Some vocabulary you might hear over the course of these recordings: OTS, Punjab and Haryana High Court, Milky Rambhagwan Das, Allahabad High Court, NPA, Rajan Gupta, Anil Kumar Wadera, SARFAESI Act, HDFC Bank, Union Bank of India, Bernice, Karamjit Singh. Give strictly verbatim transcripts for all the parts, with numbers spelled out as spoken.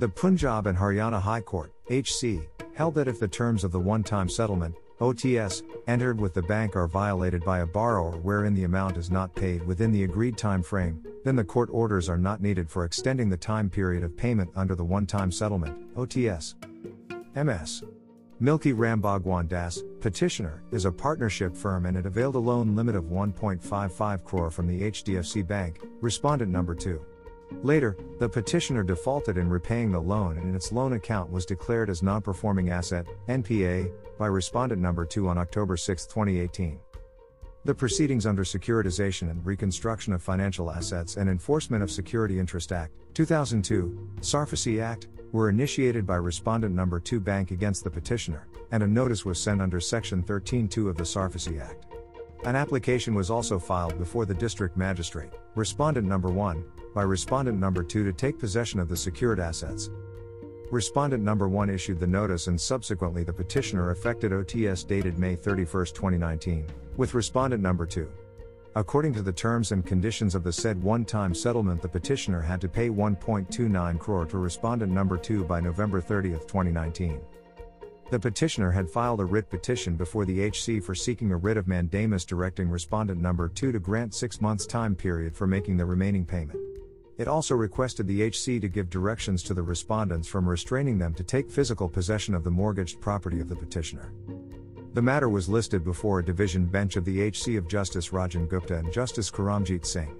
The Punjab and Haryana High Court, H C, held that if the terms of the one-time settlement, O T S, entered with the bank are violated by a borrower wherein the amount is not paid within the agreed time frame, then the court orders are not needed for extending the time period of payment under the one-time settlement, O T S. M S Milky Rambhagwan Das, petitioner, is a partnership firm and it availed a loan limit of one point five five crore from the H D F C Bank, respondent number two. Later, the petitioner defaulted in repaying the loan and its loan account was declared as non-performing asset, N P A, by respondent number two on October sixth twenty eighteen. The proceedings under Securitization and Reconstruction of Financial Assets and Enforcement of Security Interest Act, two thousand two, SARFAESI Act, were initiated by respondent number two bank against the petitioner, and a notice was sent under section thirteen point two of the SARFAESI Act. An application was also filed before the district magistrate, respondent number one, by respondent number two to take possession of the secured assets. Respondent number one issued the notice and subsequently the petitioner effected O T S dated May thirty-first twenty nineteen, with respondent number two. According to the terms and conditions of the said one-time settlement, the petitioner had to pay one point two nine crore to respondent number two by November thirtieth twenty nineteen. The petitioner had filed a writ petition before the H C for seeking a writ of mandamus directing respondent number two to grant six months time period for making the remaining payment. It also requested the H C to give directions to the respondents from restraining them to take physical possession of the mortgaged property of the petitioner. The matter was listed before a division bench of the H C of Justice Rajan Gupta and Justice Karamjit Singh.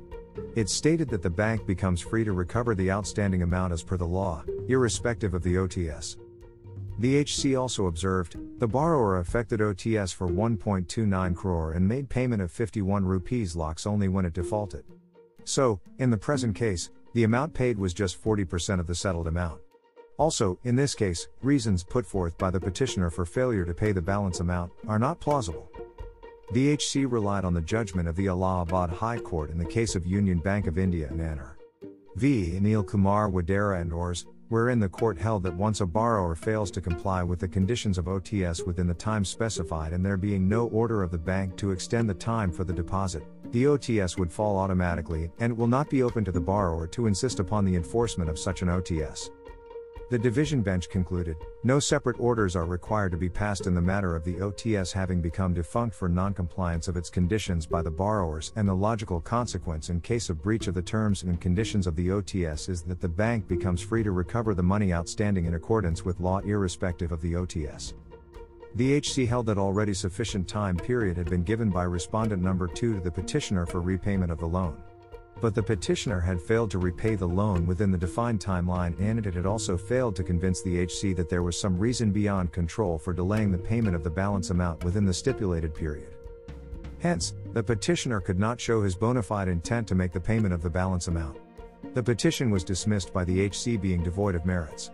It stated that the bank becomes free to recover the outstanding amount as per the law, irrespective of the O T S. The H C also observed, the borrower affected O T S for one point two nine crore and made payment of fifty-one rupees lakhs only when it defaulted. So, in the present case, the amount paid was just forty percent of the settled amount. Also, in this case, reasons put forth by the petitioner for failure to pay the balance amount are not plausible. The H C relied on the judgment of the Allahabad High Court in the case of Union Bank of India and Anir v Anil Kumar Wadera and Ors, wherein the court held that once a borrower fails to comply with the conditions of O T S within the time specified and there being no order of the bank to extend the time for the deposit, the O T S would fall automatically and it will not be open to the borrower to insist upon the enforcement of such an O T S. The division bench concluded, no separate orders are required to be passed in the matter of the O T S having become defunct for non-compliance of its conditions by the borrowers, and the logical consequence in case of breach of the terms and conditions of the O T S is that the bank becomes free to recover the money outstanding in accordance with law irrespective of the O T S. The H C held that already sufficient time period had been given by respondent number two to the petitioner for repayment of the loan. But the petitioner had failed to repay the loan within the defined timeline and it had also failed to convince the H C that there was some reason beyond control for delaying the payment of the balance amount within the stipulated period. Hence, the petitioner could not show his bona fide intent to make the payment of the balance amount. The petition was dismissed by the H C being devoid of merits.